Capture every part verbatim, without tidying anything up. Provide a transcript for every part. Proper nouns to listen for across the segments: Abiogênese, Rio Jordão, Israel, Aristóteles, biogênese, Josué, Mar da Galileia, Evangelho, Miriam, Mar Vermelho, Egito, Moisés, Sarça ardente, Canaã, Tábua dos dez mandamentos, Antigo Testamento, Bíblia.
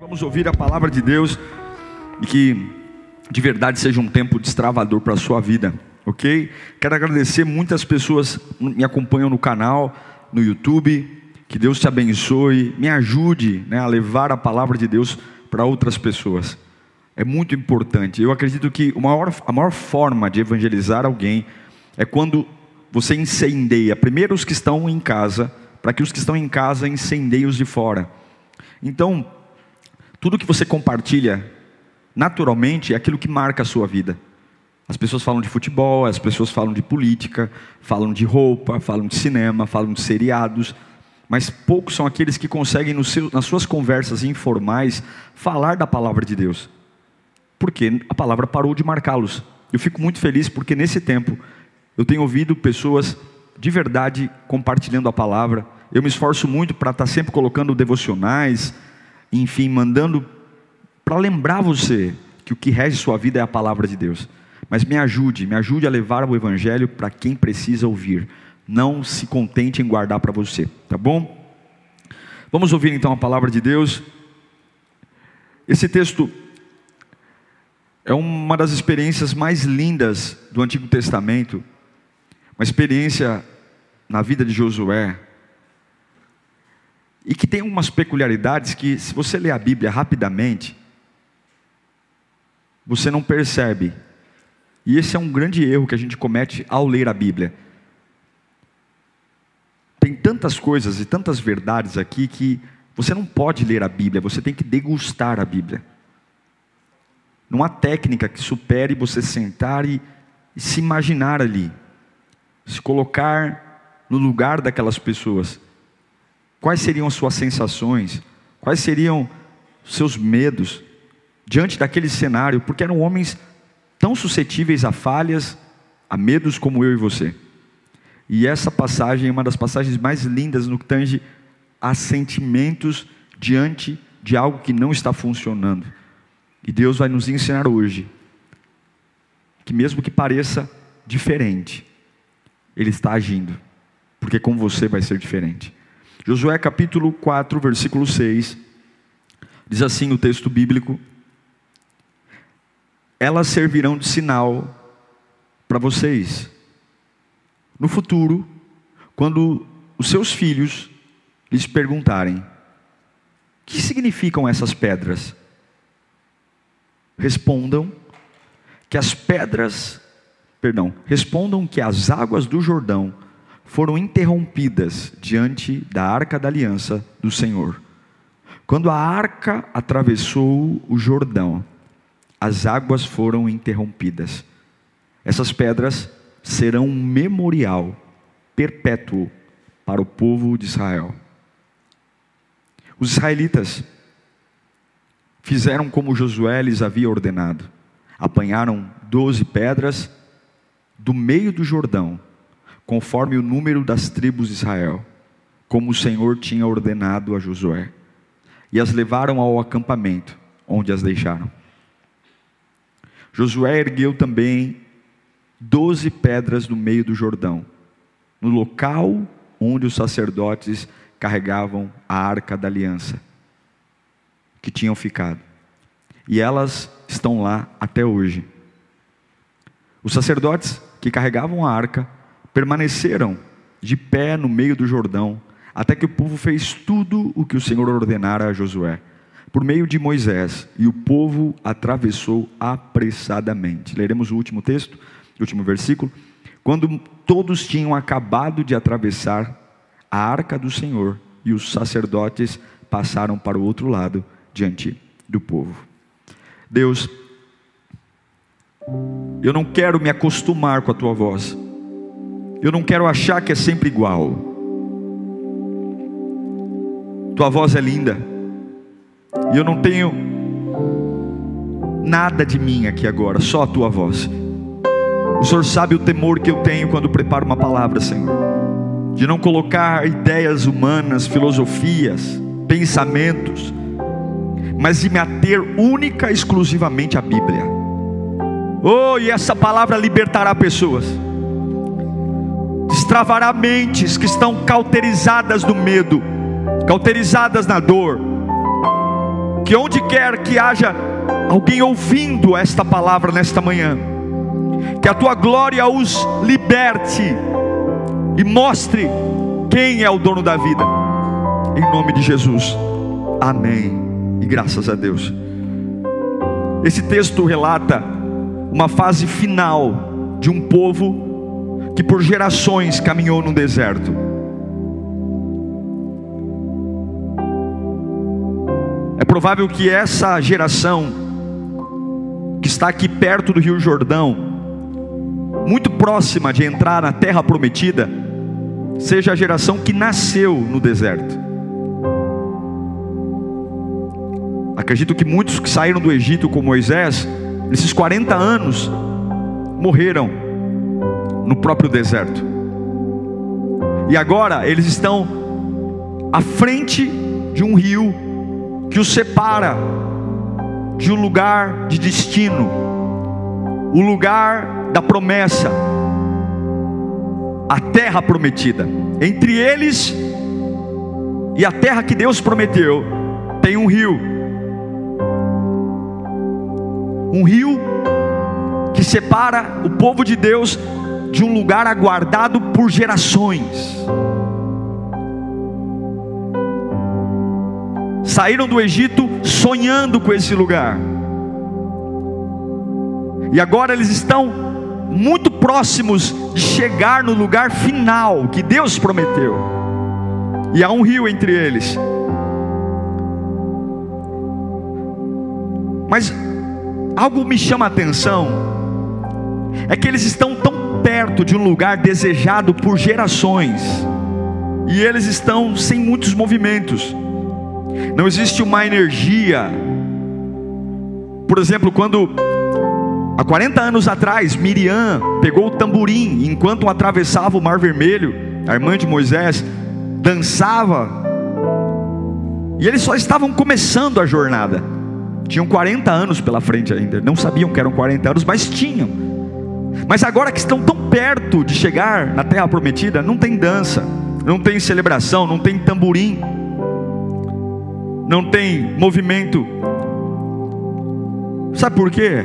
Vamos ouvir a palavra de Deus e que de verdade seja um tempo destravador para a sua vida, ok? Quero agradecer, muitas pessoas me acompanham no canal, no YouTube. Que Deus te abençoe, me ajude, né, a levar a palavra de Deus para outras pessoas. É muito importante. Eu acredito que a maior, a maior forma de evangelizar alguém é quando você incendeia. Primeiro os que estão em casa, para que os que estão em casa incendeiem os de fora. Então, tudo que você compartilha, naturalmente, é aquilo que marca a sua vida. As pessoas falam de futebol, as pessoas falam de política, falam de roupa, falam de cinema, falam de seriados. Mas poucos são aqueles que conseguem, no seu, nas suas conversas informais, falar da palavra de Deus. Porque a palavra parou de marcá-los. Eu fico muito feliz porque nesse tempo eu tenho ouvido pessoas de verdade compartilhando a palavra. Eu me esforço muito para estar sempre colocando devocionais, enfim, mandando para lembrar você que o que rege sua vida é a palavra de Deus. Mas me ajude, me ajude a levar o Evangelho para quem precisa ouvir. Não se contente em guardar para você, tá bom? Vamos ouvir então a palavra de Deus. Esse texto é uma das experiências mais lindas do Antigo Testamento. Uma experiência na vida de Josué. E que tem umas peculiaridades que, se você ler a Bíblia rapidamente, você não percebe. E esse é um grande erro que a gente comete ao ler a Bíblia. Tem tantas coisas e tantas verdades aqui que você não pode ler a Bíblia, você tem que degustar a Bíblia. Não há técnica que supere você sentar e, e se imaginar ali, se colocar no lugar daquelas pessoas. Quais seriam as suas sensações? Quais seriam os seus medos diante daquele cenário? Porque eram homens tão suscetíveis a falhas, a medos como eu e você. E essa passagem é uma das passagens mais lindas no que tange a sentimentos diante de algo que não está funcionando. E Deus vai nos ensinar hoje, que mesmo que pareça diferente, Ele está agindo, porque com você vai ser diferente. Josué capítulo quatro, versículo seis, diz assim o texto bíblico: elas servirão de sinal para vocês. No futuro, quando os seus filhos lhes perguntarem: o que significam essas pedras? Respondam que as pedras, perdão, respondam que as águas do Jordão foram interrompidas diante da arca da aliança do Senhor. Quando a arca atravessou o Jordão, as águas foram interrompidas. Essas pedras serão um memorial perpétuo para o povo de Israel. Os israelitas fizeram como Josué lhes havia ordenado. Apanharam doze pedras do meio do Jordão, conforme o número das tribos de Israel, como o Senhor tinha ordenado a Josué, e as levaram ao acampamento, onde as deixaram. Josué ergueu também doze pedras no meio do Jordão, no local onde os sacerdotes carregavam a arca da aliança, que tinham ficado. E elas estão lá até hoje. Os sacerdotes que carregavam a arca permaneceram de pé no meio do Jordão, até que o povo fez tudo o que o Senhor ordenara a Josué, por meio de Moisés, e o povo atravessou apressadamente. Leremos o último texto. Último versículo: quando todos tinham acabado de atravessar a arca do Senhor, e os sacerdotes passaram para o outro lado diante do povo. Deus, eu não quero me acostumar com a tua voz, eu não quero achar que é sempre igual. Tua voz é linda, e eu não tenho nada de mim aqui agora, só a tua voz. O Senhor sabe o temor que eu tenho quando preparo uma palavra, Senhor, de não colocar ideias humanas, filosofias, pensamentos, mas de me ater única e exclusivamente à Bíblia. Oh, e essa palavra libertará pessoas, destravará mentes que estão cauterizadas do medo, cauterizadas na dor. Que onde quer que haja alguém ouvindo esta palavra nesta manhã, que a tua glória os liberte e mostre quem é o dono da vida, em nome de Jesus, amém. E graças a Deus. Esse texto relata uma fase final de um povo que por gerações caminhou no deserto. É provável que essa geração que está aqui perto do Rio Jordão, muito próxima de entrar na terra prometida, seja a geração que nasceu no deserto. Acredito que muitos que saíram do Egito com Moisés, nesses quarenta anos, morreram no próprio deserto. E agora eles estão à frente de um rio que os separa de um lugar de destino, o lugar da promessa, a terra prometida. Entre eles e a terra que Deus prometeu, tem um rio. Um rio que separa o povo de Deus de um lugar aguardado por gerações. Saíram do Egito sonhando com esse lugar. E agora eles estão muito próximos de chegar no lugar final que Deus prometeu. E há um rio entre eles. Mas algo me chama a atenção, é que eles estão tão perto de um lugar desejado por gerações, e eles estão sem muitos movimentos. Não existe uma energia. Por exemplo, quando há quarenta anos atrás Miriam pegou o tamborim, enquanto atravessava o Mar Vermelho, a irmã de Moisés dançava, e eles só estavam começando a jornada. Tinham quarenta anos pela frente ainda, não sabiam que eram quarenta anos, mas tinham. Mas agora que estão tão perto de chegar na terra prometida, não tem dança, não tem celebração, não tem tamborim, não tem movimento. Sabe por quê?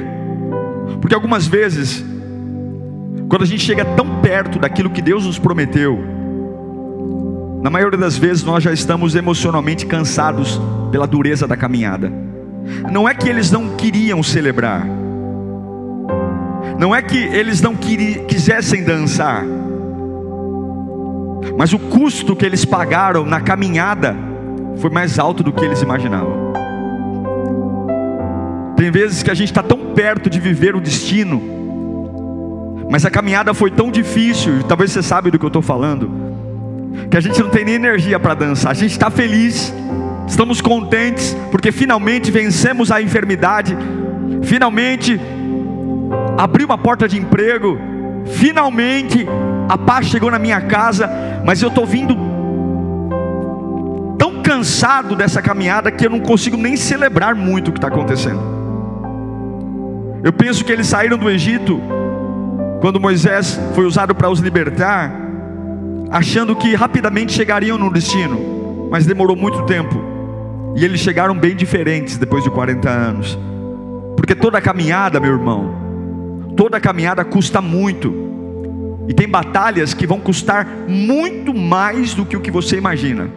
Porque algumas vezes, quando a gente chega tão perto daquilo que Deus nos prometeu, na maioria das vezes nós já estamos emocionalmente cansados pela dureza da caminhada. Não é que eles não queriam celebrar, não é que eles não quisessem dançar, mas o custo que eles pagaram na caminhada foi mais alto do que eles imaginavam. Tem vezes que a gente está tão perto de viver o destino, mas a caminhada foi tão difícil, talvez você saiba do que eu estou falando, que a gente não tem nem energia para dançar. A gente está feliz, estamos contentes, porque finalmente vencemos a enfermidade, finalmente abri uma porta de emprego, finalmente a paz chegou na minha casa, mas eu estou vindo tão cansado dessa caminhada que eu não consigo nem celebrar muito o que está acontecendo. Eu penso que eles saíram do Egito, quando Moisés foi usado para os libertar, achando que rapidamente chegariam no destino, mas demorou muito tempo. E eles chegaram bem diferentes depois de quarenta anos. Porque toda caminhada, meu irmão, toda caminhada custa muito. E tem batalhas que vão custar muito mais do que o que você imagina.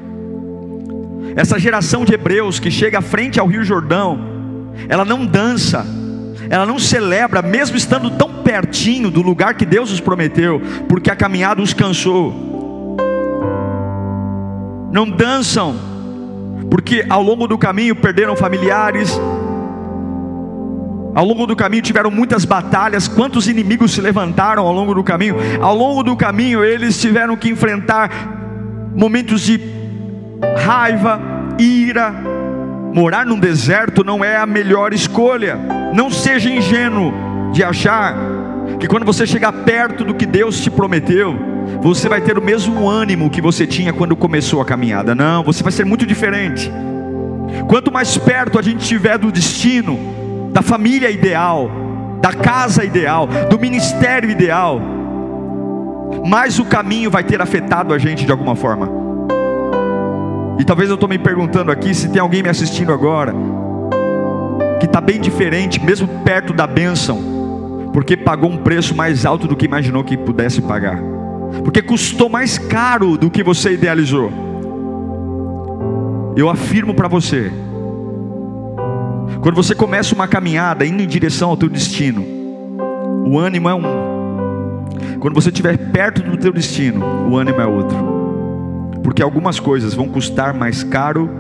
Essa geração de hebreus que chega à frente ao Rio Jordão, ela não dança, ela não celebra, mesmo estando tão pertinho do lugar que Deus os prometeu, porque a caminhada os cansou. Não dançam, porque ao longo do caminho perderam familiares, ao longo do caminho tiveram muitas batalhas. Quantos inimigos se levantaram ao longo do caminho? Ao longo do caminho eles tiveram que enfrentar momentos de raiva, ira, Morar num deserto não é a melhor escolha. Não seja ingênuo de achar que quando você chegar perto do que Deus te prometeu, você vai ter o mesmo ânimo que você tinha quando começou a caminhada. Não, você vai ser muito diferente. Quanto mais perto a gente estiver do destino, da família ideal, da casa ideal, do ministério ideal, mais o caminho vai ter afetado a gente de alguma forma. E talvez eu estou me perguntando aqui, se tem alguém me assistindo agora, que está bem diferente, mesmo perto da bênção, porque pagou um preço mais alto do que imaginou que pudesse pagar, porque custou mais caro do que você idealizou. Eu afirmo para você, quando você começa uma caminhada indo em direção ao teu destino, o ânimo é um. Quando você estiver perto do teu destino, o ânimo é outro. Porque algumas coisas vão custar mais caro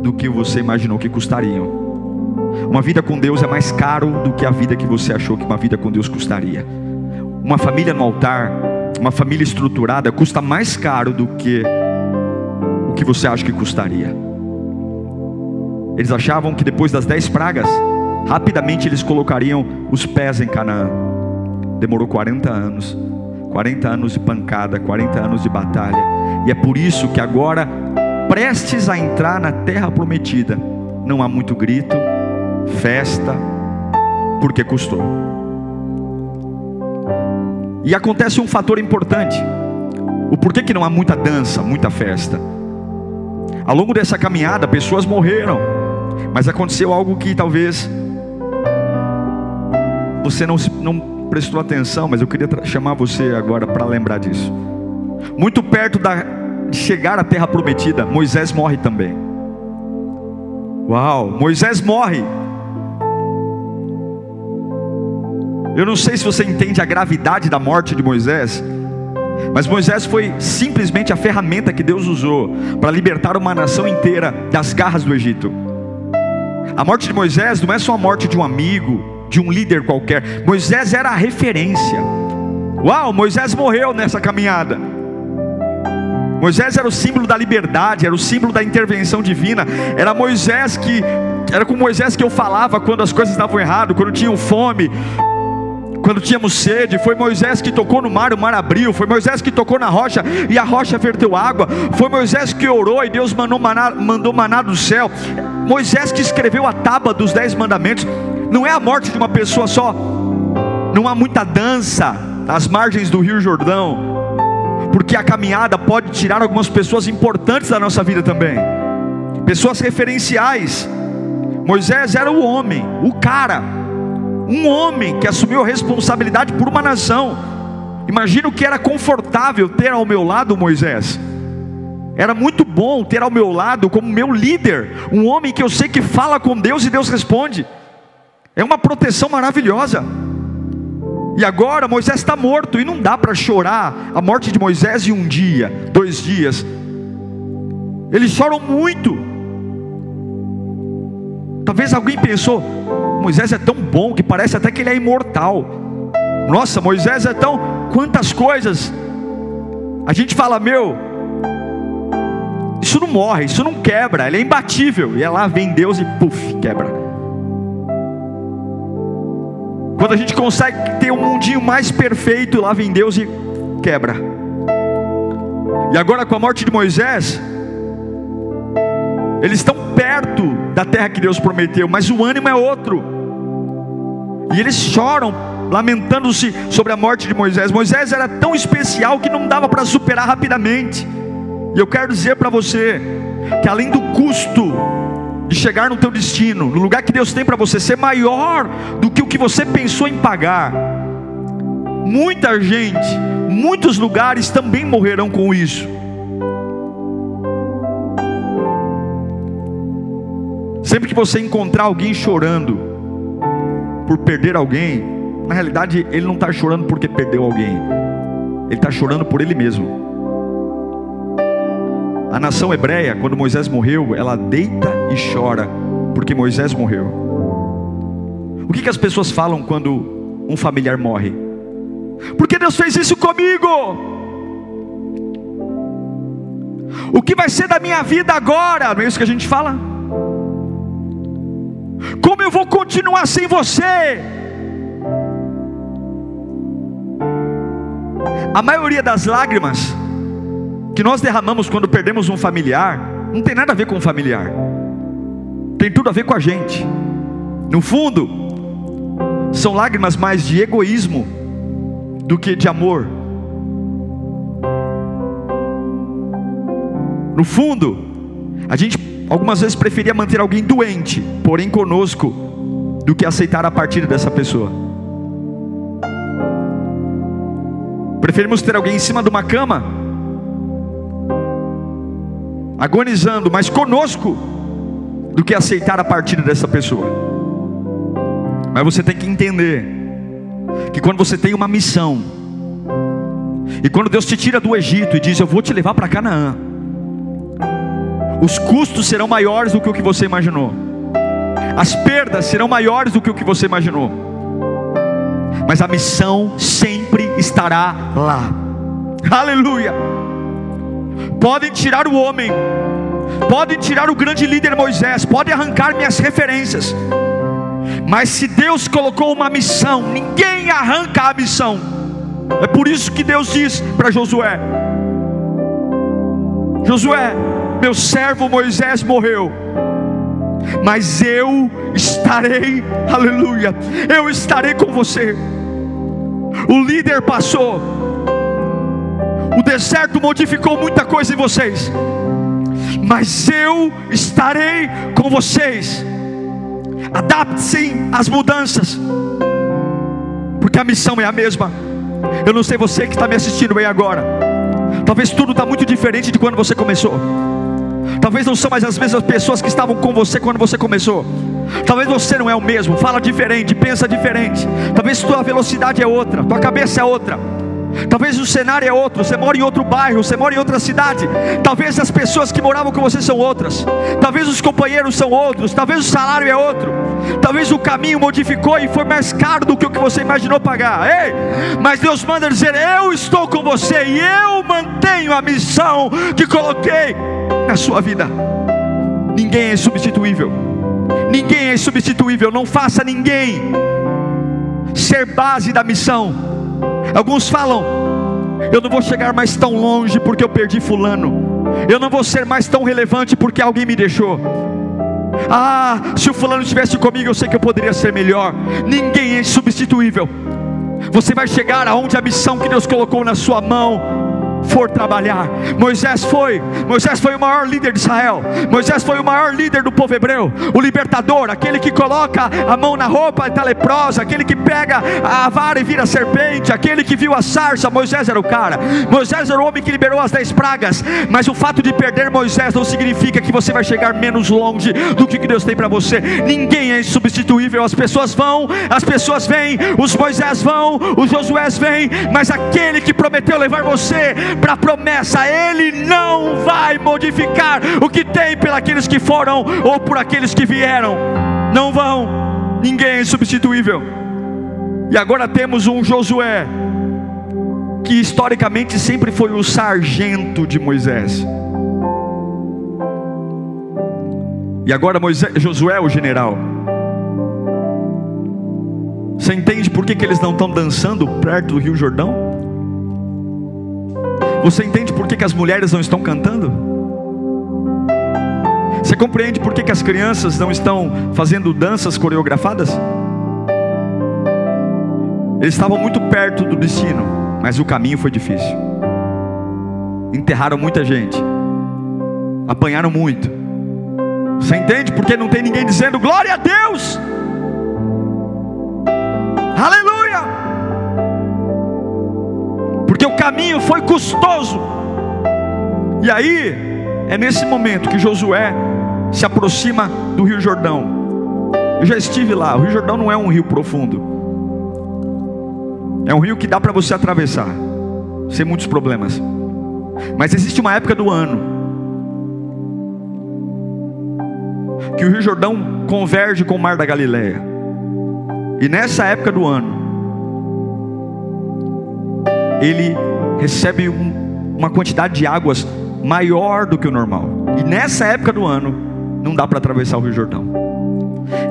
do que você imaginou que custariam. Uma vida com Deus é mais caro do que a vida que você achou que uma vida com Deus custaria. Uma família no altar, uma família estruturada, custa mais caro do que o que você acha que custaria. Eles achavam que depois das dez pragas, rapidamente eles colocariam os pés em Canaã. Demorou quarenta anos. quarenta anos de pancada, quarenta anos de batalha. E é por isso que agora, prestes a entrar na terra prometida, não há muito grito, festa, porque custou. E acontece um fator importante. O porquê que não há muita dança, muita festa? Ao longo dessa caminhada, pessoas morreram. Mas aconteceu algo que talvez você não, não prestou atenção, mas eu queria chamar você agora para lembrar disso. Muito perto da, de chegar à terra prometida, Moisés morre também. Uau, Moisés morre. Eu não sei se você entende a gravidade da morte de Moisés, mas Moisés foi simplesmente a ferramenta que Deus usou para libertar uma nação inteira das garras do Egito. A morte de Moisés não é só a morte de um amigo, de um líder qualquer. Moisés era a referência. Uau, Moisés morreu nessa caminhada. Moisés era o símbolo da liberdade, era o símbolo da intervenção divina. Era Moisés que, era com Moisés que eu falava quando as coisas estavam erradas, quando tinham fome, quando tínhamos sede. Foi Moisés que tocou no mar, o mar abriu. Foi Moisés que tocou na rocha e a rocha verteu água. Foi Moisés que orou e Deus mandou maná, mandou maná do céu. Moisés que escreveu a Tábua dos dez mandamentos. Não é a morte de uma pessoa só. Não há muita dança nas margens do Rio Jordão, porque a caminhada pode tirar algumas pessoas importantes da nossa vida também, pessoas referenciais. Moisés era o homem, o cara, um homem que assumiu a responsabilidade por uma nação. Imagino que era confortável ter ao meu lado Moisés. Era muito bom ter ao meu lado como meu líder, um homem que eu sei que fala com Deus e Deus responde. É uma proteção maravilhosa. E agora Moisés está morto e não dá para chorar a morte de Moisés em um dia, dois dias. Eles choram muito. Talvez alguém pensou, Moisés é tão bom que parece até que ele é imortal. Nossa, Moisés é tão... Quantas coisas! A gente fala, meu... isso não morre, isso não quebra, ele é imbatível. E lá vem Deus e puf, quebra. Quando a gente consegue ter um mundinho mais perfeito, lá vem Deus e quebra. E agora com a morte de Moisés, eles estão perto da terra que Deus prometeu, mas o ânimo é outro. E eles choram, lamentando-se sobre a morte de Moisés. Moisés era tão especial que não dava para superar rapidamente. E eu quero dizer para você que além do custo de chegar no teu destino, no lugar que Deus tem para você, ser maior do que o que você pensou em pagar, muita gente, muitos lugares também morrerão com isso. Sempre que você encontrar alguém chorando por perder alguém, na realidade ele não está chorando porque perdeu alguém, ele está chorando por ele mesmo. A nação hebreia, quando Moisés morreu, ela deita e chora, porque Moisés morreu. O que que as pessoas falam quando um familiar morre? Por que Deus fez isso comigo? O que vai ser da minha vida agora? Não é isso que a gente fala? Como eu vou continuar sem você? A maioria das lágrimas que nós derramamos quando perdemos um familiar, não tem nada a ver com o familiar, tem tudo a ver com a gente. No fundo, são lágrimas mais de egoísmo do que de amor. No fundo, a gente algumas vezes preferia manter alguém doente, porém conosco, do que aceitar a partida dessa pessoa. Preferimos ter alguém em cima de uma cama, agonizando, mas conosco, do que aceitar a partida dessa pessoa. Mas você tem que entender que quando você tem uma missão, e quando Deus te tira do Egito e diz: eu vou te levar para Canaã, os custos serão maiores do que o que você imaginou, as perdas serão maiores do que o que você imaginou, mas a missão sempre estará lá. Aleluia! Podem tirar o homem, podem tirar o grande líder Moisés, podem arrancar minhas referências, mas se Deus colocou uma missão, ninguém arranca a missão. É por isso que Deus diz para Josué: Josué, meu servo Moisés morreu, mas eu estarei, aleluia, eu estarei com você. O líder passou, o deserto modificou muita coisa em vocês, mas eu estarei com vocês. Adapte-se às mudanças, porque a missão é a mesma. Eu não sei você que está me assistindo bem agora, talvez tudo está muito diferente de quando você começou. Talvez não são mais as mesmas pessoas que estavam com você quando você começou. Talvez você não é o mesmo, fala diferente, pensa diferente. Talvez tua velocidade é outra, tua cabeça é outra. Talvez o cenário é outro, você mora em outro bairro, você mora em outra cidade. Talvez as pessoas que moravam com você são outras. Talvez os companheiros são outros, talvez o salário é outro. Talvez o caminho modificou e foi mais caro do que o que você imaginou pagar. Ei, mas Deus manda dizer: eu estou com você e eu mantenho a missão que coloquei na sua vida. Ninguém é substituível, ninguém é substituível. Não faça ninguém ser base da missão. Alguns falam: eu não vou chegar mais tão longe porque eu perdi fulano, eu não vou ser mais tão relevante porque alguém me deixou. Ah, se o fulano estivesse comigo, eu sei que eu poderia ser melhor. Ninguém é substituível. Você vai chegar aonde a missão que Deus colocou na sua mão for trabalhar. Moisés foi Moisés foi o maior líder de Israel. Moisés foi o maior líder do povo hebreu, o libertador, aquele que coloca a mão na roupa e está leprosa, aquele que pega a vara e vira serpente, aquele que viu a sarça. Moisés era o cara. Moisés era o homem que liberou as dez pragas. Mas o fato de perder Moisés não significa que você vai chegar menos longe do que Deus tem para você. Ninguém é insubstituível. As pessoas vão, as pessoas vêm, os Moisés vão, os Josués vêm, mas aquele que prometeu levar você para a promessa, ele não vai modificar o que tem pelaqueles que foram ou por aqueles que vieram. Não vão, ninguém é insubstituível. E agora temos um Josué que historicamente sempre foi o sargento de Moisés, e agora Moisés, Josué é o general. Você entende por que que eles não estão dançando perto do Rio Jordão? Você entende por que que as mulheres não estão cantando? Você compreende por que que as crianças não estão fazendo danças coreografadas? Eles estavam muito perto do destino, mas o caminho foi difícil. Enterraram muita gente, apanharam muito. Você entende por que não tem ninguém dizendo glória a Deus? Aleluia! Porque o caminho foi custoso. E aí é nesse momento que Josué se aproxima do Rio Jordão. Eu já estive lá. O Rio Jordão não é um rio profundo, é um rio que dá para você atravessar sem muitos problemas. Mas existe uma época do ano que o Rio Jordão converge com o Mar da Galileia, e nessa época do ano ele recebe um, uma quantidade de águas maior do que o normal. E nessa época do ano, não dá para atravessar o Rio Jordão.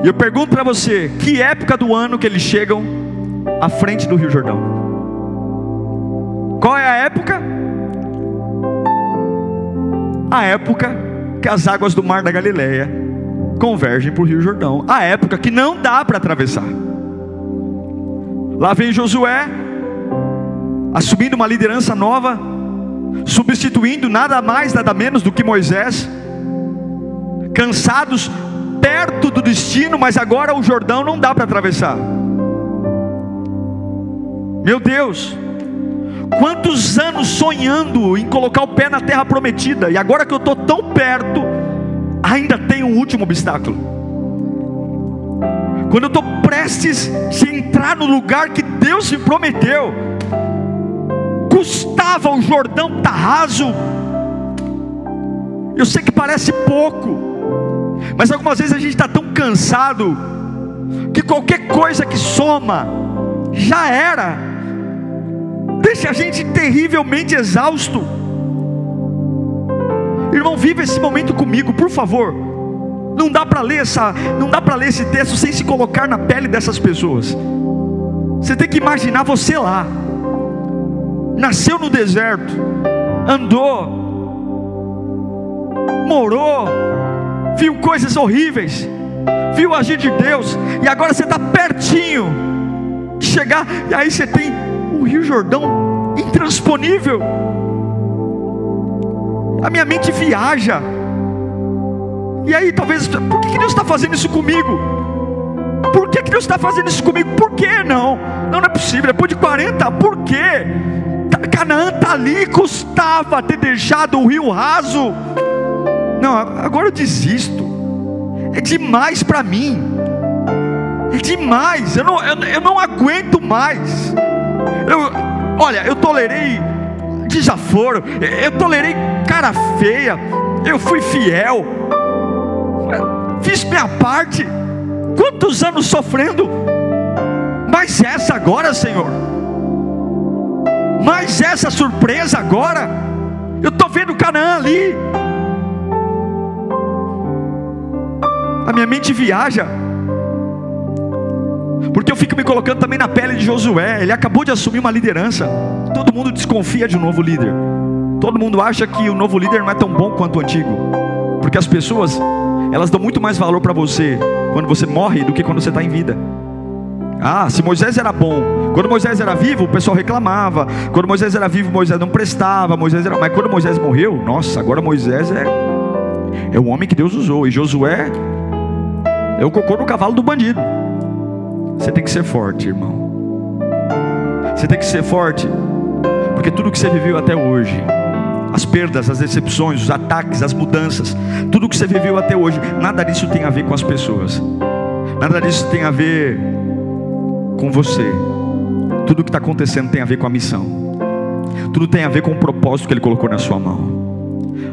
E eu pergunto para você, que época do ano que eles chegam à frente do Rio Jordão? Qual é a época? A época que as águas do Mar da Galileia convergem para o Rio Jordão. A época que não dá para atravessar. Lá vem Josué, assumindo uma liderança nova, substituindo nada mais, nada menos do que Moisés. Cansados, perto do destino, mas agora o Jordão não dá para atravessar. Meu Deus, quantos anos sonhando em colocar o pé na terra prometida, e agora que eu estou tão perto, ainda tem um último obstáculo. Quando eu estou prestes a entrar no lugar que Deus me prometeu, custava o Jordão estar raso. Eu sei que parece pouco, mas algumas vezes a gente está tão cansado, que qualquer coisa que soma, já era. Deixa a gente terrivelmente exausto. Irmão, viva esse momento comigo, por favor. Não dá para ler essa, não dá para ler esse texto sem se colocar na pele dessas pessoas. Você tem que imaginar você lá. Nasceu no deserto, andou, morou, viu coisas horríveis, viu o agir de Deus, e agora você está pertinho de chegar, e aí você tem o Rio Jordão intransponível. A minha mente viaja. E aí talvez, por que Deus está fazendo isso comigo? Por que Deus está fazendo isso comigo? Por que não? Não, não é possível, depois de quarenta, por que? Canaã está ali, custava ter deixado o rio raso. Não, agora eu desisto. É demais para mim. É demais, eu não, eu, eu não aguento mais. Eu, olha, eu tolerei desaforo, eu tolerei cara feia, eu fui fiel, fiz minha parte, quantos anos sofrendo, mas essa agora, Senhor, mas essa surpresa agora, eu estou vendo Canaã ali, a minha mente viaja. Porque eu fico me colocando também na pele de Josué. Ele acabou de assumir uma liderança. Todo mundo desconfia de um novo líder. Todo mundo acha que o novo líder não é tão bom quanto o antigo. Porque as pessoas, elas dão muito mais valor para você quando você morre do que quando você está em vida. Ah, se Moisés era bom. Quando Moisés era vivo, o pessoal reclamava. Quando Moisés era vivo, Moisés não prestava. Moisés era... Mas quando Moisés morreu, nossa, agora Moisés é... é o homem que Deus usou. E Josué é o cocô no cavalo do bandido. Você tem que ser forte, irmão. Você tem que ser forte, porque tudo que você viveu até hoje, as perdas, as decepções, os ataques, as mudanças, tudo que você viveu até hoje, nada disso tem a ver com as pessoas. Nada disso tem a ver com você. Tudo que está acontecendo tem a ver com a missão. Tudo tem a ver com o propósito que Ele colocou na sua mão.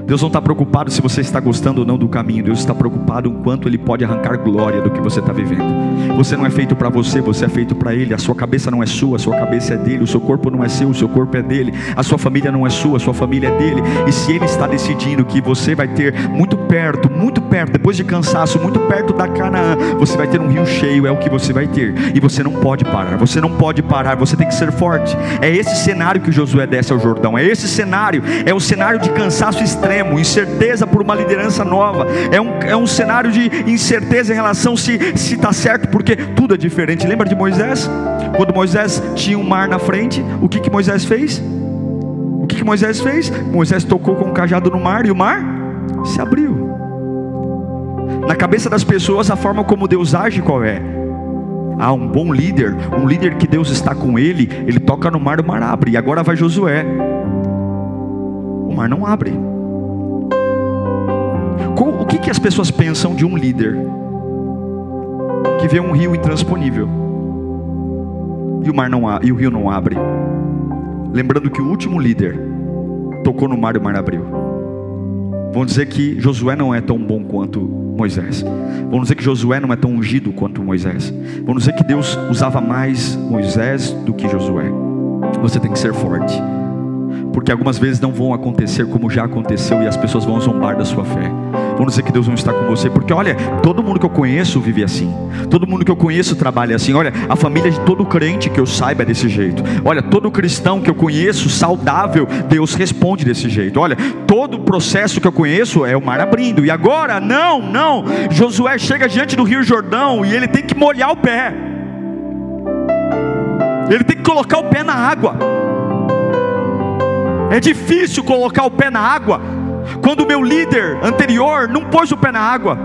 Deus não está preocupado se você está gostando ou não do caminho. Deus está preocupado o quanto Ele pode arrancar glória do que você está vivendo. Você não é feito para você, você é feito para Ele. A sua cabeça não é sua, a sua cabeça é dele. O seu corpo não é seu, o seu corpo é dele. A sua família não é sua, a sua família é dele. E se Ele está decidindo que você vai ter muito perto, muito perto, depois de cansaço, muito perto da Canaã, você vai ter um rio cheio, é o que você vai ter. E você não pode parar, você não pode parar, você tem que ser forte. É esse cenário que Josué desce ao Jordão. É esse cenário, é o cenário de cansaço extremo, incerteza por uma liderança nova, é um, é um cenário de incerteza em relação se está certo, porque tudo é diferente. Lembra de Moisés? Quando Moisés tinha um mar na frente, o que que Moisés fez? O que que Moisés fez? Moisés tocou com um cajado no mar e o mar se abriu. Na cabeça das pessoas, a forma como Deus age qual é? Ah, um bom líder, um líder que Deus está com ele, ele toca no mar, o mar abre. E agora vai Josué, o mar não abre. O que que as pessoas pensam de um líder que vê um rio intransponível e o mar não e o rio não abre? Lembrando que o último líder tocou no mar e o mar abriu. Vão dizer que Josué não é tão bom quanto Moisés. Vão dizer que Josué não é tão ungido quanto Moisés. Vão dizer que Deus usava mais Moisés do que Josué. Você tem que ser forte. Porque algumas vezes não vão acontecer como já aconteceu, e as pessoas vão zombar da sua fé. Vamos dizer que Deus não está com você, porque olha, todo mundo que eu conheço vive assim, todo mundo que eu conheço trabalha assim, olha, a família de todo crente que eu saiba é desse jeito, olha, todo cristão que eu conheço, saudável, Deus responde desse jeito, olha, todo processo que eu conheço é o mar abrindo, e agora, não, não, Josué chega diante do Rio Jordão, e ele tem que molhar o pé, ele tem que colocar o pé na água. É difícil colocar o pé na água, quando o meu líder anterior não pôs o pé na água,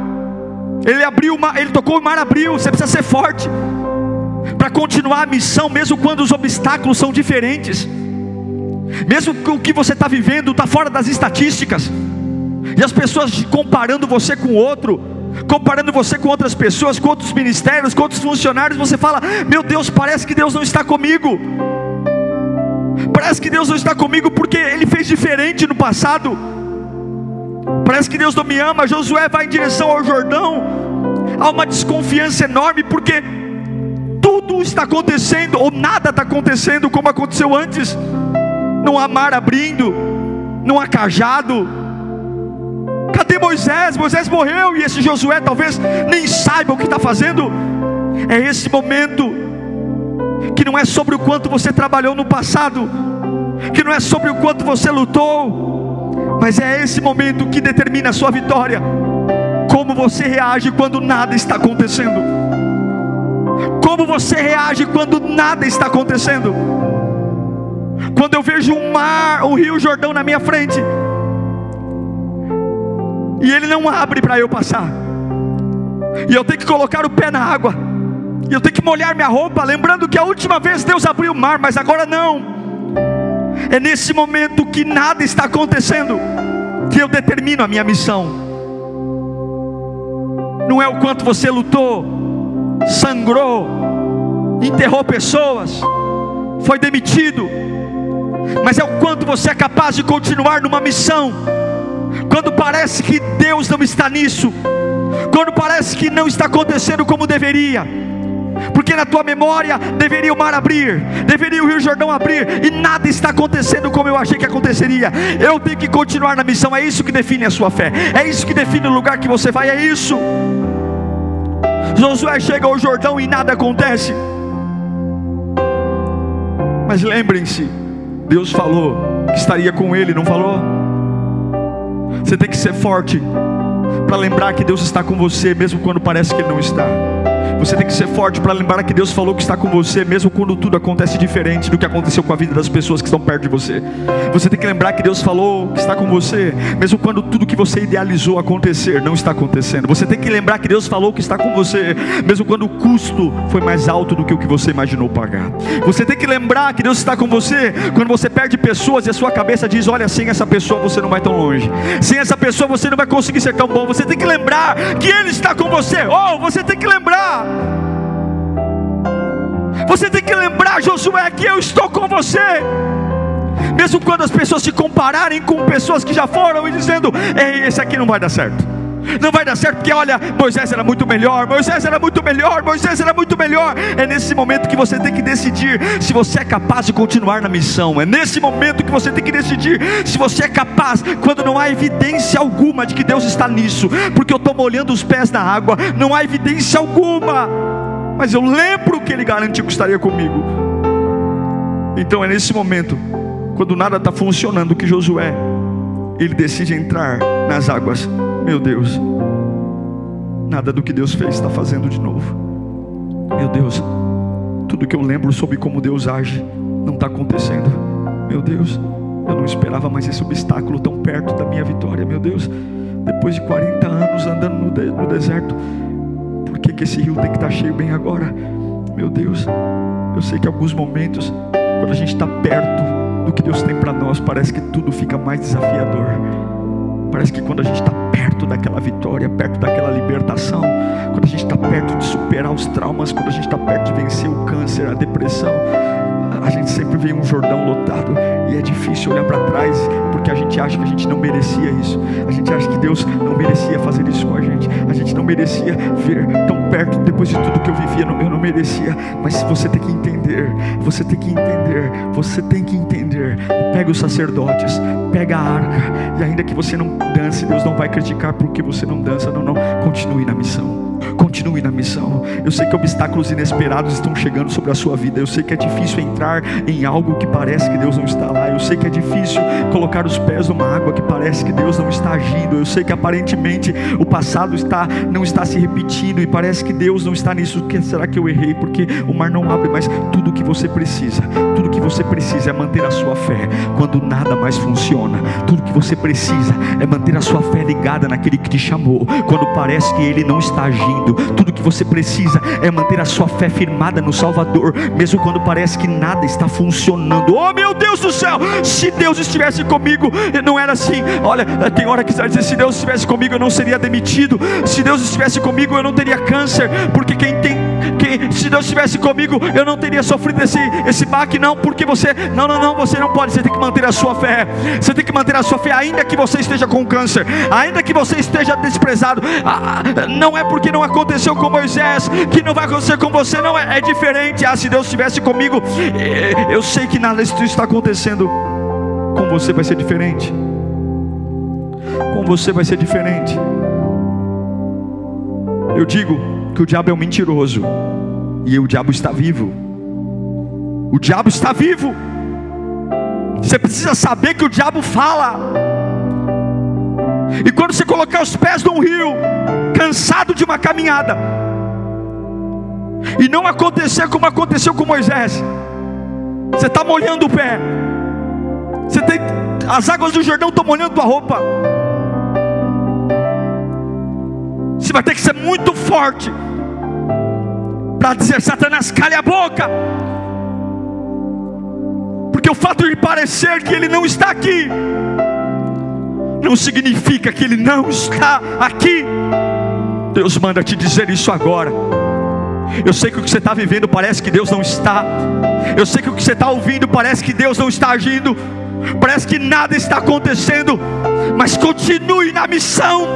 ele abriu o mar, ele tocou o mar abriu, você precisa ser forte, para continuar a missão, mesmo quando os obstáculos são diferentes, mesmo que o que você está vivendo está fora das estatísticas, e as pessoas comparando você com outro, comparando você com outras pessoas, com outros ministérios, com outros funcionários, você fala, meu Deus, parece que Deus não está comigo, parece que Deus não está comigo, porque Ele fez diferente no passado, parece que Deus não me ama. Josué vai em direção ao Jordão, há uma desconfiança enorme, porque tudo está acontecendo, ou nada está acontecendo como aconteceu antes, não há mar abrindo, não há cajado, cadê Moisés? Moisés morreu, e esse Josué talvez nem saiba o que está fazendo. É esse momento, que não é sobre o quanto você trabalhou no passado, que não é sobre o quanto você lutou, mas é esse momento que determina a sua vitória. Como você reage quando nada está acontecendo? Como você reage quando nada está acontecendo? Quando eu vejo um mar, um Rio Jordão na minha frente, e ele não abre para eu passar, e eu tenho que colocar o pé na água, e eu tenho que molhar minha roupa, lembrando que a última vez Deus abriu o mar, mas agora não. É nesse momento que nada está acontecendo, que eu determino a minha missão. Não é o quanto você lutou, sangrou, enterrou pessoas, foi demitido, mas é o quanto você é capaz de continuar numa missão, quando parece que Deus não está nisso, quando parece que não está acontecendo como deveria, porque na tua memória deveria o mar abrir, deveria o Rio Jordão abrir, e nada está acontecendo como eu achei que aconteceria. Eu tenho que continuar na missão, é isso que define a sua fé, é isso que define o lugar que você vai, é isso. Josué chega ao Jordão e nada acontece, mas lembrem-se, Deus falou que estaria com ele, não falou? Você tem que ser forte, para lembrar que Deus está com você, mesmo quando parece que Ele não está. Você tem que ser forte para lembrar que Deus falou que está com você, mesmo quando tudo acontece diferente do que aconteceu com a vida das pessoas que estão perto de você. Você tem que lembrar que Deus falou que está com você, mesmo quando tudo que você idealizou acontecer, não está acontecendo. Você tem que lembrar que Deus falou que está com você, mesmo quando o custo foi mais alto do que o que você imaginou pagar. Você tem que lembrar que Deus está com você, quando você perde pessoas e a sua cabeça diz, olha, sem essa pessoa você não vai tão longe, sem essa pessoa você não vai conseguir ser tão bom. Você tem que lembrar que Ele está com você. Oh, você tem que lembrar Você tem que lembrar, Josué, que eu estou com você, mesmo quando as pessoas se compararem com pessoas que já foram e dizendo, ei, esse aqui não vai dar certo, não vai dar certo porque olha, Moisés era muito melhor, Moisés era muito melhor, Moisés era muito melhor. É nesse momento que você tem que decidir se você é capaz de continuar na missão, é nesse momento que você tem que decidir se você é capaz, quando não há evidência alguma de que Deus está nisso, porque eu estou molhando os pés na água, não há evidência alguma, mas eu lembro que Ele garantiu que estaria comigo. Então é nesse momento, quando nada está funcionando, que Josué, ele decide entrar nas águas. Meu Deus, nada do que Deus fez está fazendo de novo. Meu Deus, tudo que eu lembro sobre como Deus age não está acontecendo. Meu Deus, eu não esperava mais esse obstáculo tão perto da minha vitória. Meu Deus, depois de quarenta anos andando no, de, no deserto, por que, que esse rio tem que estar cheio bem agora? Meu Deus, eu sei que alguns momentos, quando a gente está perto do que Deus tem para nós, parece que tudo fica mais desafiador. Parece que quando a gente está perto daquela vitória, perto daquela libertação, quando a gente está perto de superar os traumas, quando a gente está perto de vencer o câncer, a depressão, a gente sempre vê um Jordão lotado, e é difícil olhar para trás, porque a gente acha que a gente não merecia isso, a gente acha que Deus não merecia fazer isso com a gente, a gente não merecia ver tão perto de depois de tudo que eu vivia, eu não merecia, mas você tem que entender, você tem que entender, você tem que entender, pega os sacerdotes, pega a arca, e ainda que você não dance, Deus não vai criticar porque você não dança, não, não, continue na missão. Continue na missão. Eu sei que obstáculos inesperados estão chegando sobre a sua vida. Eu sei que é difícil entrar em algo que parece que Deus não está lá. Eu sei que é difícil colocar os pés numa água que parece que Deus não está agindo. Eu sei que aparentemente o passado está, não está se repetindo e parece que Deus não está nisso. Que será que eu errei? Porque o mar não abre. Mas tudo o que você precisa, tudo que você precisa é manter a sua fé quando nada mais funciona. Tudo que você precisa é manter a sua fé ligada naquele que te chamou quando parece que Ele não está agindo. Tudo que você precisa é manter a sua fé firmada no Salvador, mesmo quando parece que nada está funcionando. Oh meu Deus do céu, se Deus estivesse comigo, não era assim. Olha, tem hora que você vai dizer, se Deus estivesse comigo eu não seria demitido, se Deus estivesse comigo eu não teria câncer, porque quem tem, quem, se Deus estivesse comigo eu não teria sofrido esse, esse baque. Não, porque você, não, não, não, você não pode, você tem que manter a sua fé, você tem que manter a sua fé, ainda que você esteja com câncer, ainda que você esteja desprezado. Não é porque não aconteceu com Moisés que não vai acontecer com você, não, é, é diferente. Ah, se Deus estivesse comigo, eu sei que nada disso está acontecendo com você, vai ser diferente com você vai ser diferente. Eu digo que o diabo é um mentiroso e o diabo está vivo. O diabo está vivo. Você precisa saber que o diabo fala. E quando você colocar os pés num rio, cansado de uma caminhada, e não acontecer como aconteceu com Moisés, você está molhando o pé, você tem, as águas do Jordão estão molhando tua roupa, você vai ter que ser muito forte para dizer: Satanás, cale a boca, porque o fato de parecer que ele não está aqui não significa que ele não está aqui. Deus manda te dizer isso agora. Eu sei que o que você está vivendo parece que Deus não está. Eu sei que o que você está ouvindo parece que Deus não está agindo. Parece que nada está acontecendo. Mas continue na missão.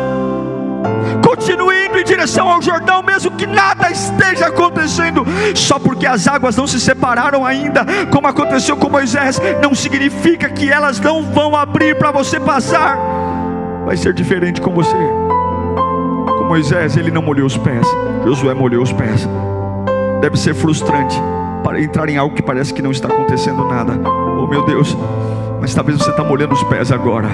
Continue indo em direção ao Jordão, mesmo que nada esteja acontecendo. Só porque as águas não se separaram ainda, como aconteceu com Moisés, não significa que elas não vão abrir para você passar. Vai ser diferente com você. Com Moisés, ele não molhou os pés. Josué molhou os pés. Deve ser frustrante para entrar em algo que parece que não está acontecendo nada. Oh meu Deus. Mas talvez você está molhando os pés agora,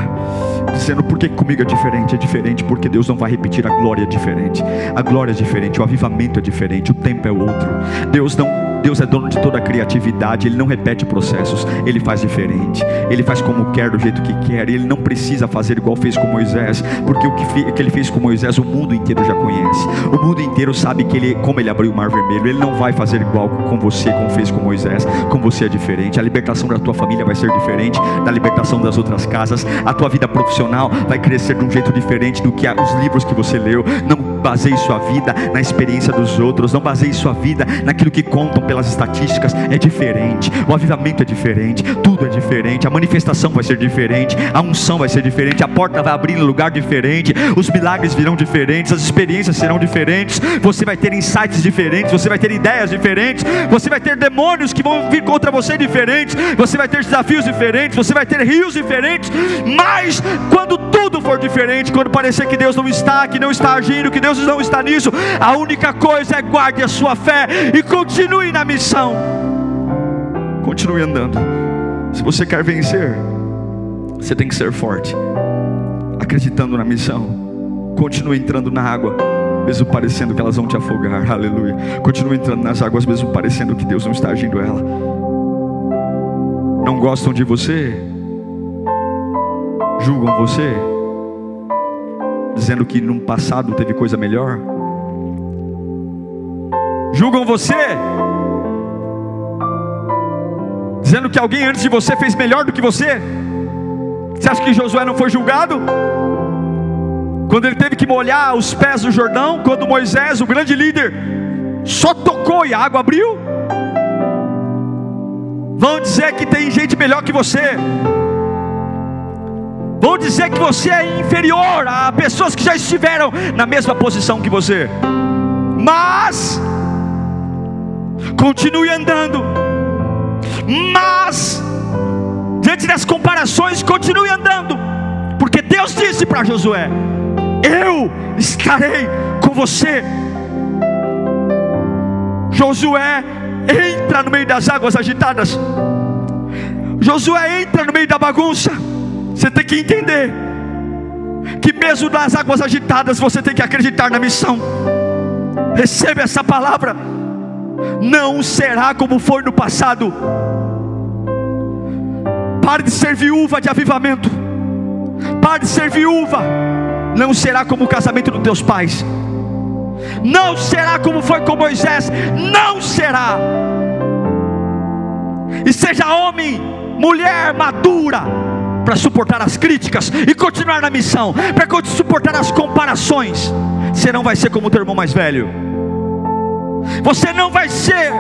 dizendo: por que comigo é diferente? É diferente porque Deus não vai repetir. A glória é diferente, a glória é diferente, o avivamento é diferente, o tempo é outro. Deus não... Deus é dono de toda a criatividade. Ele não repete processos, Ele faz diferente. Ele faz como quer, do jeito que quer. Ele não precisa fazer igual fez com Moisés, porque o que Ele fez com Moisés o mundo inteiro já conhece. O mundo inteiro sabe que ele, como Ele abriu o Mar Vermelho. Ele não vai fazer igual com você, como fez com Moisés. Com você é diferente. A libertação da tua família vai ser diferente da libertação das outras casas. A tua vida profissional vai crescer de um jeito diferente do que os livros que você leu. Não baseie sua vida na experiência dos outros. Não baseie sua vida naquilo que contam pelas estatísticas. É diferente, o avivamento é diferente, tudo é diferente, a manifestação vai ser diferente, a unção vai ser diferente, a porta vai abrir em lugar diferente, os milagres virão diferentes, as experiências serão diferentes, você vai ter insights diferentes, você vai ter ideias diferentes, você vai ter demônios que vão vir contra você diferentes, você vai ter desafios diferentes, você vai ter rios diferentes. Mas quando tudo for diferente, quando parecer que Deus não está, que não está agindo, que Deus não está nisso, a única coisa é: guarde a sua fé e continue na missão, continue andando. Se você quer vencer, você tem que ser forte, acreditando na missão. Continue entrando na água, mesmo parecendo que elas vão te afogar. Aleluia. Continue entrando nas águas, mesmo parecendo que Deus não está agindo ela. Não gostam de você, julgam você, dizendo que no passado teve coisa melhor. Julgam você, dizendo que alguém antes de você fez melhor do que você. Você acha que Josué não foi julgado quando ele teve que molhar os pés do Jordão? Quando Moisés, o grande líder, só tocou e a água abriu? Vão dizer que tem gente melhor que você. Vão dizer que você é inferior a pessoas que já estiveram na mesma posição que você. Mas continue andando, mas diante das comparações, continue andando, porque Deus disse para Josué: eu estarei com você. Josué entra no meio das águas agitadas, Josué entra no meio da bagunça. Você tem que entender que mesmo nas águas agitadas, você tem que acreditar na missão. Receba essa palavra. Não será como foi no passado. Pare de ser viúva de avivamento. Pare de ser viúva. Não será como o casamento dos teus pais. Não será como foi com Moisés. Não será. E seja homem, mulher madura para suportar as críticas e continuar na missão, para suportar as comparações. Você não vai ser como o teu irmão mais velho. Você não vai ser.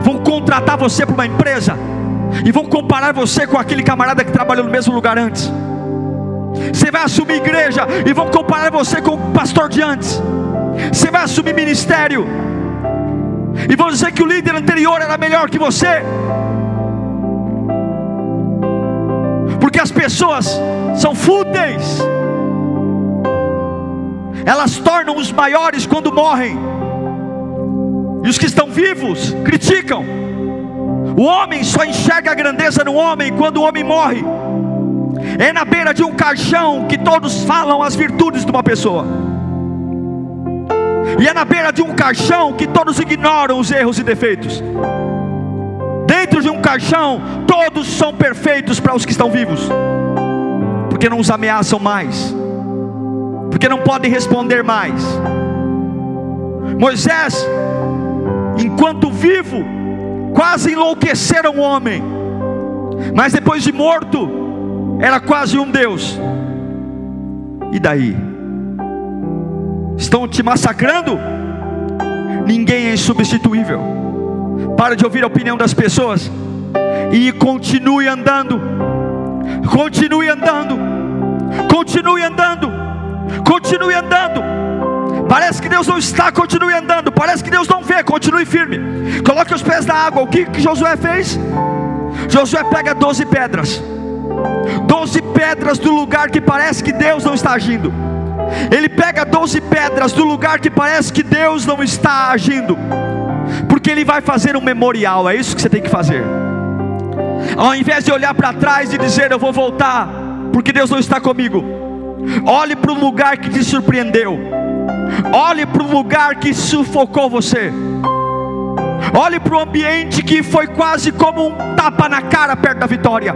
Vão contratar você para uma empresa e vão comparar você com aquele camarada que trabalhou no mesmo lugar antes. Você vai assumir igreja e vão comparar você com o pastor de antes. Você vai assumir ministério e vão dizer que o líder anterior era melhor que você, porque as pessoas são fúteis. Elas tornam os maiores quando morrem, e os que estão vivos criticam. O homem só enxerga a grandeza no homem quando o homem morre. É na beira de um caixão que todos falam as virtudes de uma pessoa, e é na beira de um caixão que todos ignoram os erros e defeitos. Dentro de um caixão, todos são perfeitos para os que estão vivos, porque não os ameaçam mais, porque não podem responder mais. Moisés, enquanto vivo, quase enlouquecera um homem, mas depois de morto, era quase um Deus. E daí? Estão te massacrando? Ninguém é insubstituível. Para de ouvir a opinião das pessoas e continue andando, continue andando, continue andando, continue andando. Parece que Deus não está, continue andando. Parece que Deus não vê, continue firme. Coloque os pés na água. O que, que Josué fez? Josué pega doze pedras, doze pedras do lugar que parece que Deus não está agindo. Ele pega doze pedras do lugar que parece que Deus não está agindo, porque ele vai fazer um memorial. É isso que você tem que fazer. Ao invés de olhar para trás e dizer: eu vou voltar porque Deus não está comigo, olhe para o lugar que te surpreendeu, olhe para o lugar que sufocou você, olhe para o ambiente que foi quase como um tapa na cara perto da vitória.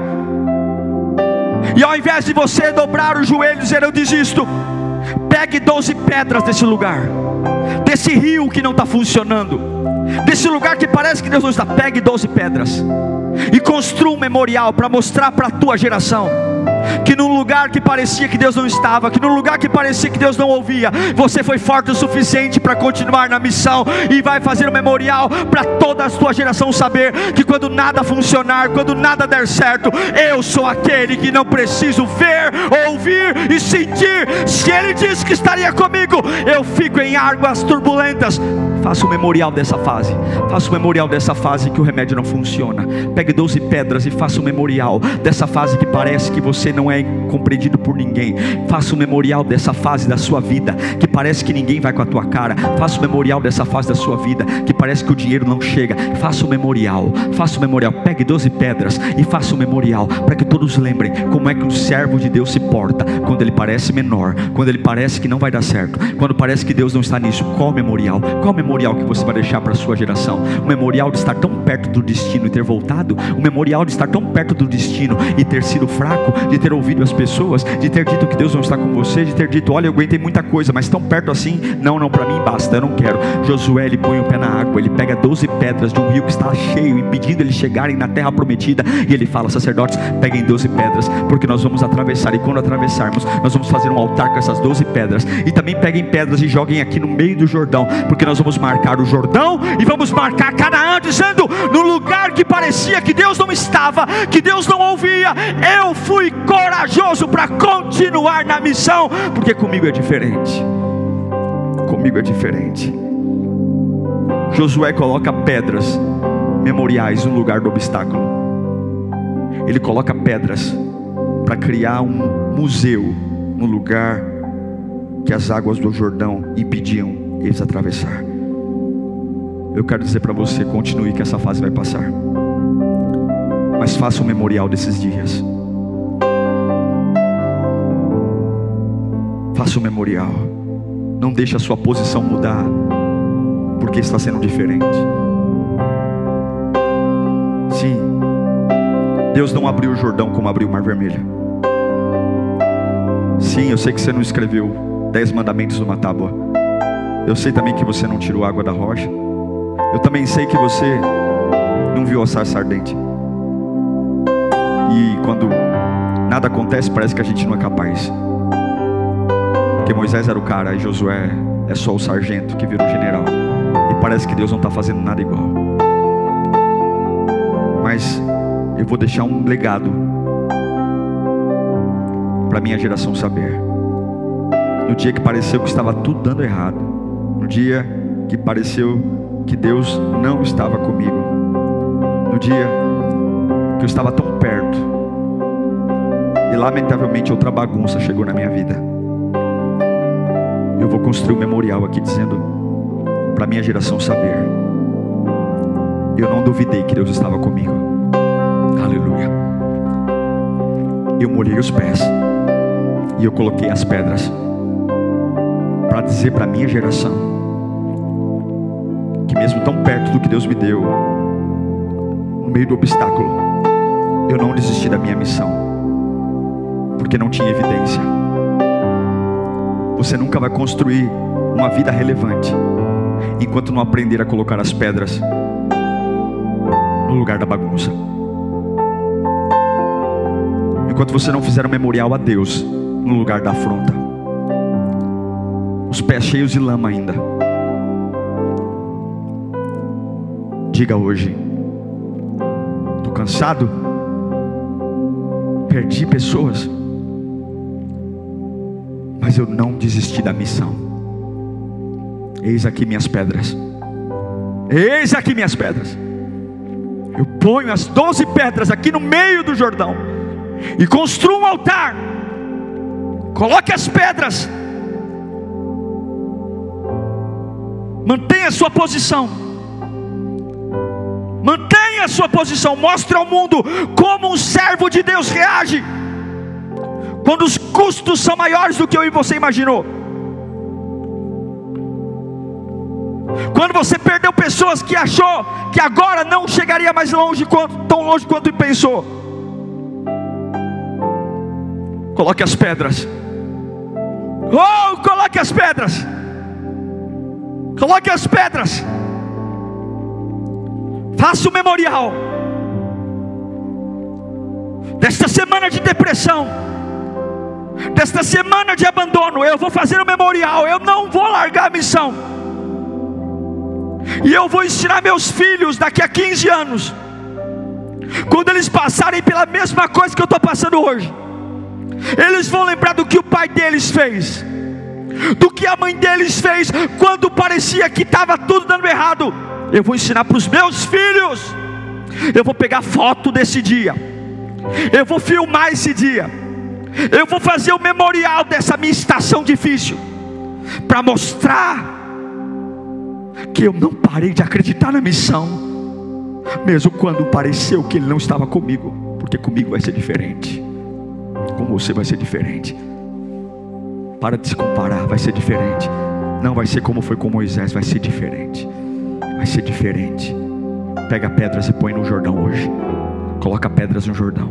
E ao invés de você dobrar os joelhos e dizer: eu desisto, pegue doze pedras desse lugar, desse rio que não está funcionando, desse lugar que parece que Deus não está. Pegue doze pedras e construa um memorial para mostrar para a tua geração que num lugar que parecia que Deus não estava, que num lugar que parecia que Deus não ouvia, você foi forte o suficiente para continuar na missão. E vai fazer um memorial para toda a sua geração saber que quando nada funcionar, quando nada der certo, eu sou aquele que não preciso ver, ouvir e sentir. Se Ele disse que estaria comigo, eu fico em águas turbulentas. Faça um memorial dessa fase. Faça um memorial dessa fase que o remédio não funciona. Pegue doze pedras e faça um memorial dessa fase que parece que você não é compreendido por ninguém. Faça um memorial dessa fase da sua vida que parece que ninguém vai com a tua cara. Faça um memorial dessa fase da sua vida que parece que o dinheiro não chega. Faça um memorial. Faça um memorial. Pegue doze pedras e faça um memorial para que todos lembrem como é que um servo de Deus se porta quando ele parece menor, quando ele parece que não vai dar certo, quando parece que Deus não está nisso. Qual memorial? Qual memorial? Memorial que você vai deixar para a sua geração? O memorial de estar tão perto do destino e ter voltado? O memorial de estar tão perto do destino e ter sido fraco? De ter ouvido as pessoas? De ter dito que Deus não está com você? De ter dito: olha, eu aguentei muita coisa, mas tão perto assim? Não, não, para mim basta, eu não quero. Josué, ele põe o pé na água, ele pega doze pedras de um rio que está cheio, impedindo eles chegarem na terra prometida, e ele fala: sacerdotes, peguem doze pedras, porque nós vamos atravessar, e quando atravessarmos, nós vamos fazer um altar com essas doze pedras. E também peguem pedras e joguem aqui no meio do Jordão, porque nós vamos marcar o Jordão e vamos marcar Canaã, dizendo: no lugar que parecia que Deus não estava, que Deus não ouvia, eu fui corajoso para continuar na missão, porque comigo é diferente. Comigo é diferente. Josué coloca pedras memoriais no lugar do obstáculo. Ele coloca pedras para criar um museu no lugar que as águas do Jordão impediam eles atravessar. Eu quero dizer para você, continue, que essa fase vai passar, mas faça um memorial desses dias. Faça um memorial. Não deixe a sua posição mudar porque está sendo diferente. Sim, Deus não abriu o Jordão como abriu o Mar Vermelho. Sim, eu sei que você não escreveu dez mandamentos numa tábua. Eu sei também que você não tirou água da rocha. Eu também sei que você não viu a sarça ardente. E quando nada acontece, parece que a gente não é capaz. Porque Moisés era o cara e Josué é só o sargento que virou general. E parece que Deus não está fazendo nada igual. Mas eu vou deixar um legado para a minha geração saber. No dia que pareceu que estava tudo dando errado, no dia que pareceu que Deus não estava comigo, no dia que eu estava tão perto e lamentavelmente outra bagunça chegou na minha vida, eu vou construir um memorial aqui dizendo para minha geração saber: eu não duvidei que Deus estava comigo. Aleluia. Eu molhei os pés e eu coloquei as pedras para dizer para minha geração que mesmo tão perto do que Deus me deu, no meio do obstáculo, eu não desisti da minha missão, porque não tinha evidência. Você nunca vai construir uma vida relevante enquanto não aprender a colocar as pedras no lugar da bagunça. Enquanto você não fizer um memorial a Deus no lugar da afronta, os pés cheios de lama ainda. Diga hoje: estou cansado. Perdi pessoas, mas eu não desisti da missão. Eis aqui minhas pedras. Eis aqui minhas pedras. Eu ponho as doze pedras aqui no meio do Jordão e construo um altar. Coloque as pedras. Mantenha a sua posição. Mantenha a sua posição. Mostre ao mundo como um servo de Deus reage quando os custos são maiores do que eu e você imaginou, quando você perdeu pessoas que achou que agora não chegaria mais longe, tão longe quanto pensou. Coloque as pedras. Oh, coloque as pedras. Coloque as pedras. Faça o memorial desta semana de depressão, desta semana de abandono. Eu vou fazer o memorial. Eu não vou largar a missão. E eu vou ensinar meus filhos daqui a quinze anos, quando eles passarem pela mesma coisa que eu estou passando hoje, eles vão lembrar do que o pai deles fez, do que a mãe deles fez quando parecia que estava tudo dando errado. Eu vou ensinar para os meus filhos. Eu vou pegar foto desse dia. Eu vou filmar esse dia. Eu vou fazer o memorial dessa minha estação difícil, para mostrar que eu não parei de acreditar na missão, mesmo quando pareceu que ele não estava comigo. Porque comigo vai ser diferente. Com você vai ser diferente. Para de se comparar. Vai ser diferente. Não vai ser como foi com Moisés. Vai ser diferente. Vai ser diferente. Pega pedras e põe no Jordão hoje. Coloca pedras no Jordão.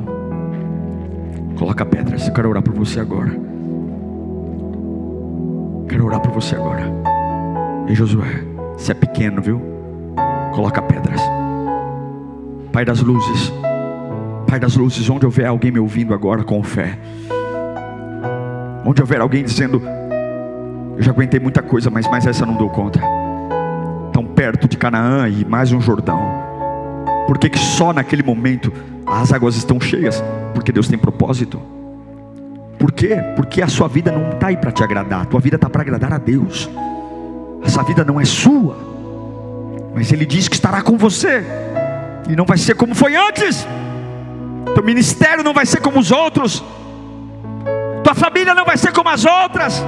Coloca pedras. Eu quero orar por você agora. Quero orar por você agora. E Josué, você é pequeno, viu? Coloca pedras. Pai das luzes. Pai das luzes, onde houver alguém me ouvindo agora com fé, onde houver alguém dizendo: eu já aguentei muita coisa, mas mais essa não dou conta. Tão perto de Canaã e mais um Jordão. Por que que só naquele momento as águas estão cheias? Porque Deus tem propósito. Por quê? Porque a sua vida não está aí para te agradar. A tua vida está para agradar a Deus. Essa vida não é sua, mas Ele diz que estará com você, e não vai ser como foi antes. Teu ministério não vai ser como os outros, tua família não vai ser como as outras,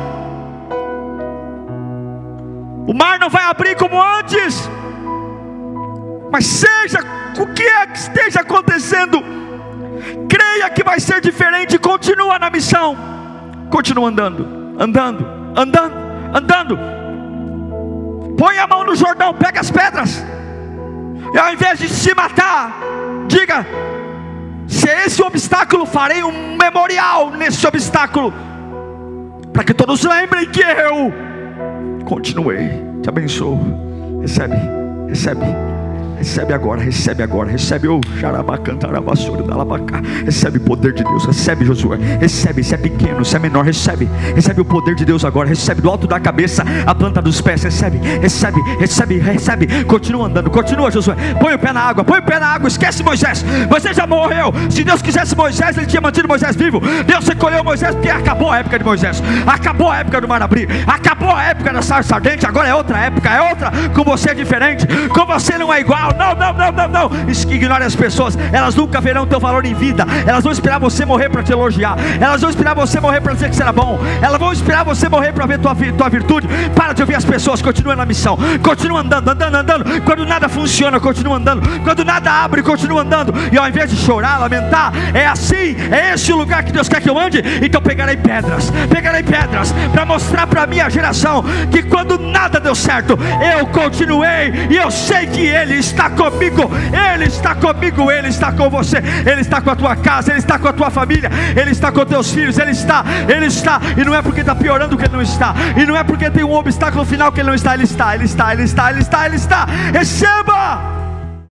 o mar não vai abrir como antes. Mas seja o que é que esteja acontecendo, creia que vai ser diferente e continua na missão. Continua andando, andando, andando, andando. Põe a mão no Jordão, pega as pedras, e ao invés de se matar, diga: se esse obstáculo, farei um memorial nesse obstáculo, para que todos lembrem que eu continuei. Te abençoo. Recebe, recebe, recebe agora, recebe agora, recebe o xarabacantarabassoura da labacá, recebe o poder de Deus, recebe Josué, recebe, se é pequeno, se é menor, recebe, recebe o poder de Deus agora, recebe do alto da cabeça, a planta dos pés, recebe, recebe, recebe, recebe, continua andando, continua Josué, põe o pé na água, põe o pé na água, esquece Moisés, Moisés já morreu. Se Deus quisesse Moisés, Ele tinha mantido Moisés vivo. Deus recolheu Moisés porque acabou a época de Moisés, acabou a época do mar abrir, acabou a época da sarça ardente, agora é outra época, é outra, com você é diferente, com você não é igual. Não, não, não, não, não, ignore as pessoas, elas nunca verão teu valor em vida, elas vão esperar você morrer para te elogiar, elas vão esperar você morrer para dizer que será bom, elas vão esperar você morrer para ver tua, tua virtude. Para de ouvir as pessoas, continua na missão, continua andando, andando, andando. Quando nada funciona, continua andando, quando nada abre, continua andando, e ao invés de chorar, lamentar, é assim, é esse o lugar que Deus quer que eu ande. Então pegarei pedras, pegarei pedras, para mostrar para a minha geração que quando nada deu certo, eu continuei, e eu sei que Ele está Está comigo, Ele está comigo, Ele está com você, Ele está com a tua casa, Ele está com a tua família, Ele está com teus filhos, Ele está, Ele está, e não é porque está piorando que Ele não está, e não é porque tem um obstáculo final que Ele não está, Ele está, Ele está, Ele está, Ele está, Ele está, Ele está. Receba!